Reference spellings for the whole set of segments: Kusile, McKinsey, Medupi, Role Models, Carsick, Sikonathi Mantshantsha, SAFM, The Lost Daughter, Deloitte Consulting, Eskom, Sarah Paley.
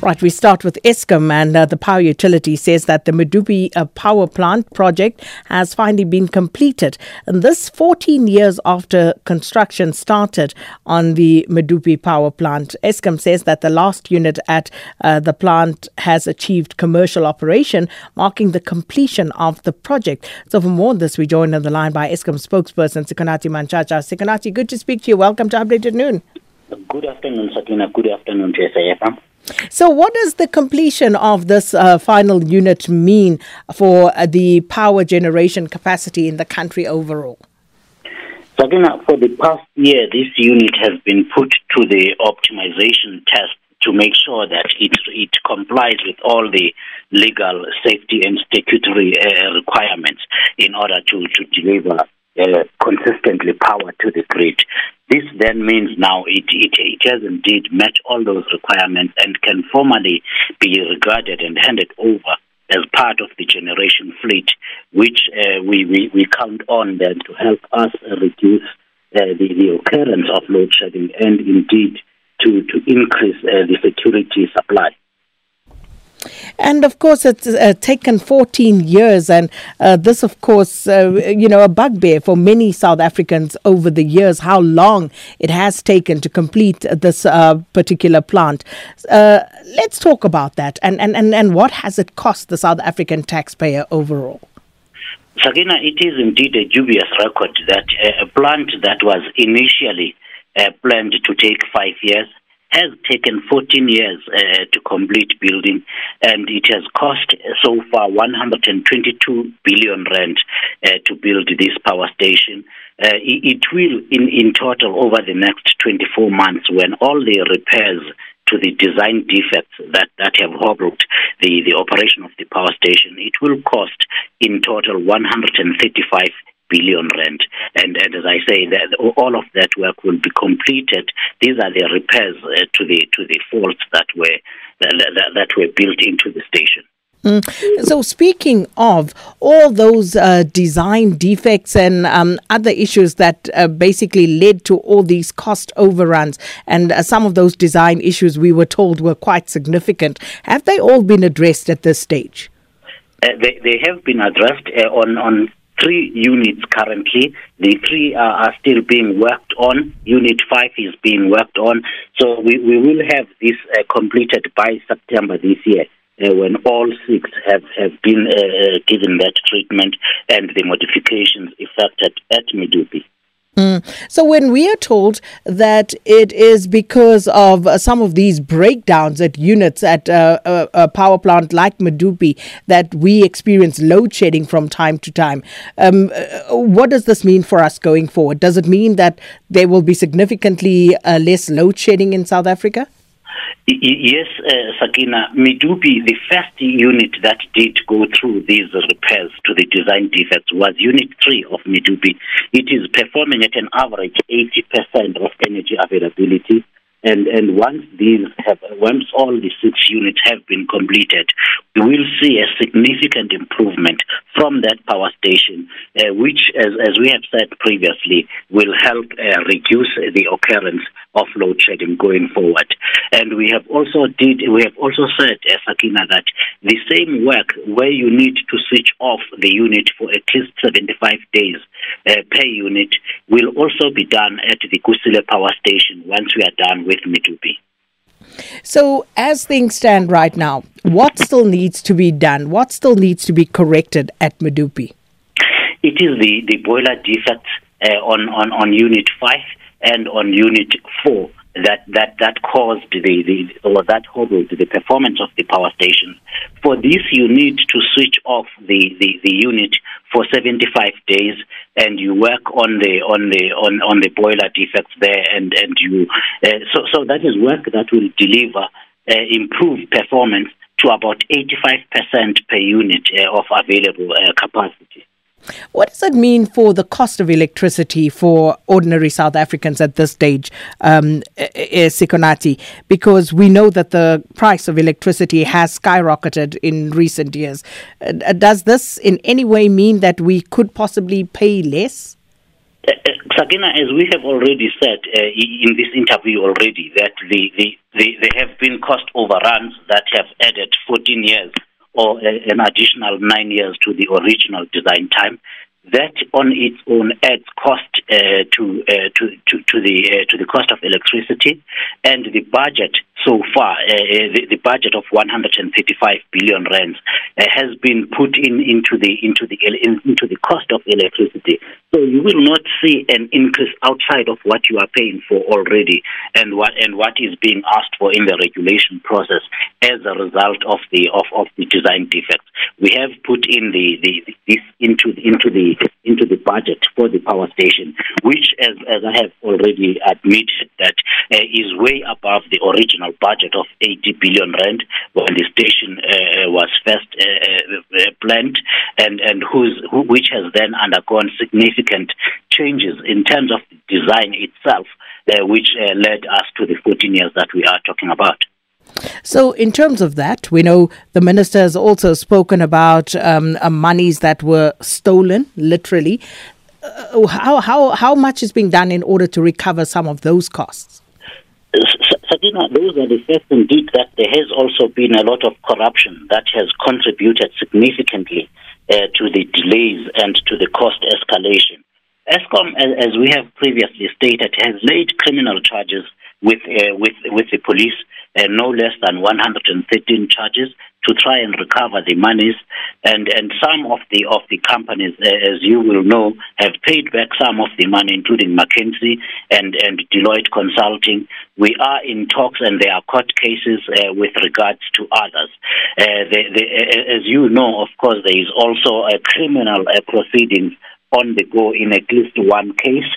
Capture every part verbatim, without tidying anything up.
Right, we start with Eskom, and uh, the power utility says that the Medupi uh, power plant project has finally been completed. And this fourteen years after construction started on the Medupi power plant. Eskom says that the last unit at uh, the plant has achieved commercial operation, marking the completion of the project. So for more on this, we joined on the line by Eskom spokesperson Sikonathi Mantshantsha. Sikonathi, good to speak to you. Welcome to Update at Noon. Good afternoon, Sakina. Good afternoon to S A F M. So what does the completion of this uh, final unit mean for uh, the power generation capacity in the country overall? So again, for the past year, this unit has been put to the optimization test to make sure that it, it complies with all the legal, safety and statutory uh, requirements in order to, to deliver Uh, consistently power to the grid. This then means now it, it it has indeed met all those requirements and can formally be regarded and handed over as part of the generation fleet, which uh, we, we, we count on then to help us reduce uh, the, the occurrence of load shedding and indeed to, to increase uh, the security supply. And, of course, it's uh, taken fourteen years, and uh, this, of course, uh, you know, a bugbear for many South Africans over the years, how long it has taken to complete this uh, particular plant. Uh, let's talk about that, and, and, and, and what has it cost the South African taxpayer overall? Sagina, it is indeed a dubious record that a plant that was initially uh, planned to take five years has taken fourteen years uh, to complete building, and it has cost uh, so far one hundred twenty-two billion rand uh, to build this power station. Uh, it, it will, in, in total, over the next twenty-four months, when all the repairs to the design defects that, that have hobbled the, the operation of the power station, it will cost in total one hundred thirty-five billion rand. And, and as I say, that all of that work will be completed. These are the repairs uh, to the to the faults that were that, that, that were built into the station. Mm. So speaking of all those uh, design defects and um, other issues that uh, basically led to all these cost overruns, and uh, some of those design issues we were told were quite significant, have they all been addressed at this stage? Uh, they, they have been addressed uh, on on. Three units currently. The three are, are still being worked on. Unit five is being worked on. So we, we will have this uh, completed by September this year uh, when all six have, have been uh, given that treatment and the modifications effected at Medupi. Mm. So when we are told that it is because of uh, some of these breakdowns at units at uh, a, a power plant like Medupi that we experience load shedding from time to time, um, uh, what does this mean for us going forward? Does it mean that there will be significantly uh, less load shedding in South Africa? Yes, uh, Sakina, Medupi, the first unit that did go through these repairs to the design defects was Unit three of Medupi. It is performing at an average eighty percent of energy availability. And and once these have, once all the six units have been completed, we will see a significant improvement from that power station, uh, which, as as we have said previously, will help uh, reduce the occurrence of load shedding going forward. And we have also did we have also said, uh, Sakina, that the same work where you need to switch off the unit for at least seventy-five days uh, per unit will also be done at the Kusile power station once we are done with Medupi. So as things stand right now, what still needs to be done? What still needs to be corrected at Medupi? It is the, the boiler defects uh, on, on, on Unit five and on Unit four that, that, that caused the, the or that hobbled the performance of the power station. For this, you need to switch off the, the, the unit for seventy-five days, and you work on the on the on, on the boiler defects there, and and you uh, so so that is work that will deliver uh, improved performance to about eighty-five percent per unit uh, of available uh, capacity. What does it mean for the cost of electricity for ordinary South Africans at this stage, um, Sikonathi? Because we know that the price of electricity has skyrocketed in recent years. Does this in any way mean that we could possibly pay less? Uh, uh, Sakina, as we have already said uh, in this interview already, that the, the, the, there have been cost overruns that have added fourteen years or a, an additional nine years to the original design time. That on its own adds cost uh, to, uh, to to to the uh, to the cost of electricity, and the budget so far, uh, the, the budget of one hundred thirty-five billion rands uh, has been put in into the into the into the cost of electricity. So you will not see an increase outside of what you are paying for already, and what and what is being asked for in the regulation process as a result of the of, of the design defects. We have put in the, the this into into the into the budget for the power station, which, as, as I have already admitted, that uh, is way above the original budget of eighty billion rand when the station uh, was first uh, planned, and and whose who, which has then undergone significant changes in terms of the design itself, uh, which uh, led us to the fourteen years that we are talking about. So in terms of that, we know the minister has also spoken about um, uh, monies that were stolen, literally. Uh, how, how, how much is being done in order to recover some of those costs? Sakina, those are the facts indeed, that there has also been a lot of corruption that has contributed significantly uh, to the delays and to the cost escalation. Eskom, as we have previously stated, has laid criminal charges with uh, with with the police, Uh, no less than one hundred thirteen charges to try and recover the monies, and and some of the of the companies, uh, as you will know, have paid back some of the money, including McKinsey and and Deloitte Consulting. We are in talks, and there are court cases uh, with regards to others. Uh, the, the, uh, as you know, of course, there is also a criminal uh, proceedings on the go in at least one case.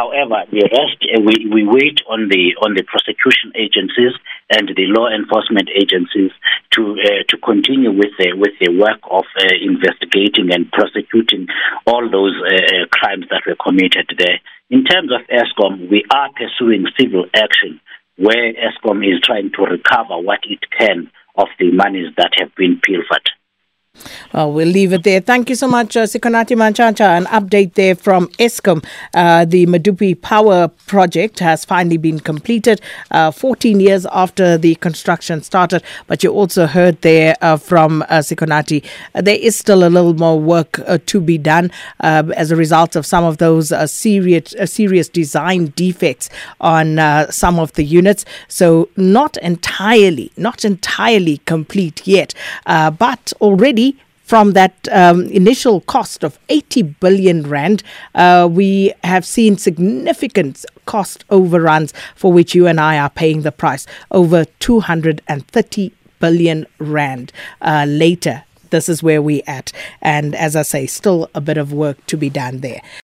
However, the rest uh, we we wait on the on the prosecution agencies and the law enforcement agencies to uh, to continue with the with the work of uh, investigating and prosecuting all those uh, crimes that were committed there. In terms of Eskom, we are pursuing civil action where Eskom is trying to recover what it can of the monies that have been pilfered. Well, we'll leave it there. Thank you so much, uh, Sikonathi Mantshantsha. An update there from Eskom. Uh, the Medupi power project has finally been completed uh, fourteen years after the construction started. But you also heard there uh, from uh, Sikonathi, uh, there is still a little more work uh, to be done uh, as a result of some of those uh, serious, uh, serious design defects on uh, some of the units. So not entirely, not entirely complete yet, uh, but already from that um, initial cost of eighty billion rand, uh, we have seen significant cost overruns for which you and I are paying the price, over two hundred thirty billion rand uh, later. This is where we're at. And as I say, still a bit of work to be done there.